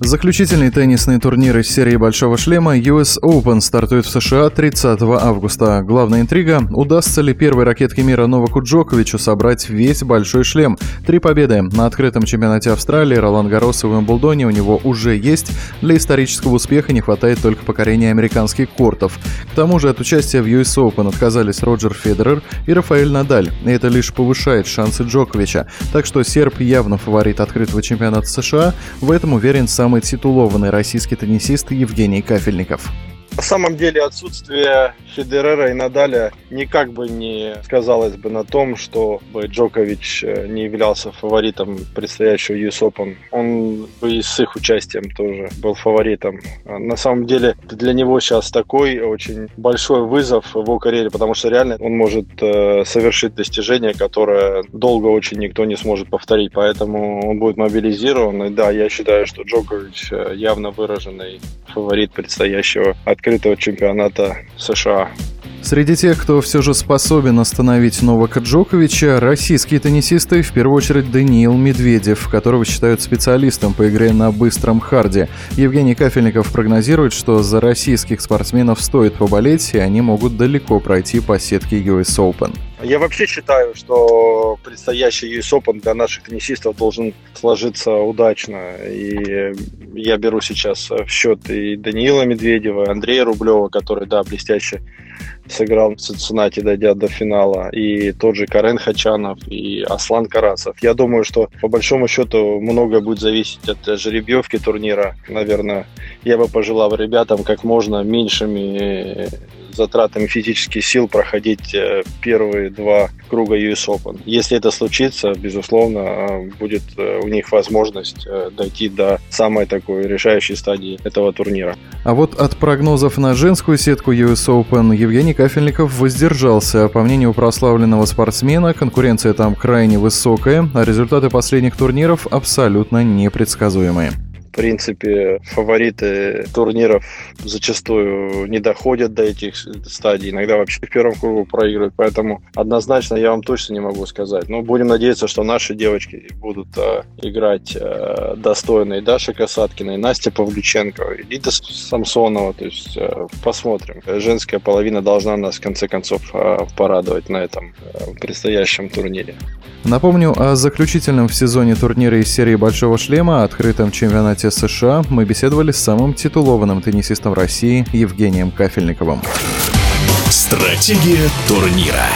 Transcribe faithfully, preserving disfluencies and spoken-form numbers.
Заключительный теннисный турнир из серии Большого Шлема Ю Эс Оупен стартует в США тридцатого августа. Главная интрига – удастся ли первой ракетке мира Новаку Джоковичу собрать весь Большой Шлем. Три победы на открытом чемпионате Австралии, Ролан Гаррос и Уимблдоне у него уже есть. Для исторического успеха не хватает только покорения американских кортов. К тому же от участия в Ю Эс Оупен отказались Роджер Федерер и Рафаэль Надаль. И это лишь повышает шансы Джоковича. Так что серб явно фаворит открытого чемпионата США. В этом уверен сам самый титулованный российский теннисист Евгений Кафельников. На самом деле отсутствие Федерера и Надаля никак бы не сказалось бы на том, что Джокович не являлся фаворитом предстоящего Ю Эс Оупен. Он бы и с их участием тоже был фаворитом. На самом деле для него сейчас такой очень большой вызов в его карьере, потому что реально он может совершить достижение, которое долго очень никто не сможет повторить. Поэтому он будет мобилизирован. И да, я считаю, что Джокович явно выраженный фаворит предстоящего открытого чемпионата США. Среди тех, кто все же способен остановить Новака Джоковича, российские теннисисты, в первую очередь Даниил Медведев, которого считают специалистом по игре на быстром харде. Евгений Кафельников прогнозирует, что за российских спортсменов стоит поболеть, и они могут далеко пройти по сетке Ю Эс Оупен. Я вообще считаю, что предстоящий Ю Эс Оупен для наших теннисистов должен сложиться удачно. И я беру сейчас в счет и Даниила Медведева, и Андрея Рублева, который, да, блестяще сыграл в Цинциннати, дойдя до финала, и тот же Карен Хачанов, и Аслан Карасов. Я думаю, что по большому счету многое будет зависеть от жеребьевки турнира. Наверное, я бы пожелал ребятам как можно меньшими затратами физических сил проходить первые два круга Ю Эс Оупен. Если это случится, безусловно, будет у них возможность дойти до самой такой решающей стадии этого турнира. А вот от прогнозов на женскую сетку Ю Эс Оупен Евгений Кафельников воздержался. По мнению прославленного спортсмена, конкуренция там крайне высокая, а результаты последних турниров абсолютно непредсказуемые. В принципе, фавориты турниров зачастую не доходят до этих стадий. Иногда вообще в первом кругу проигрывают. Поэтому однозначно я вам точно не могу сказать. Но будем надеяться, что наши девочки будут э, играть э, достойно. И Даша Касаткина, и Настя Павлюченкова, и Лида Самсонова. То есть э, посмотрим. Женская половина должна нас в конце концов э, порадовать на этом э, предстоящем турнире. Напомню о заключительном в сезоне турнире из серии Большого Шлема, открытом чемпионате США, мы беседовали с самым титулованным теннисистом России Евгением Кафельниковым. Стратегия турнира.